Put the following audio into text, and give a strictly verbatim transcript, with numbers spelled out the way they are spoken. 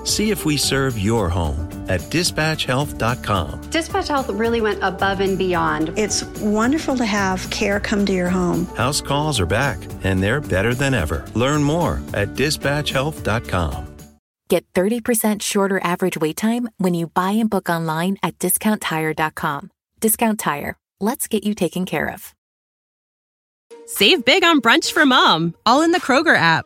See if we serve your home at dispatch health dot com. Dispatch Health really went above and beyond. It's wonderful to have care come to your home. House calls are back, and they're better than ever. Learn more at dispatch health dot com. Get thirty percent shorter average wait time when you buy and book online at discount tire dot com. Discount Tire. Let's get you taken care of. Save big on brunch for mom, all in the Kroger app.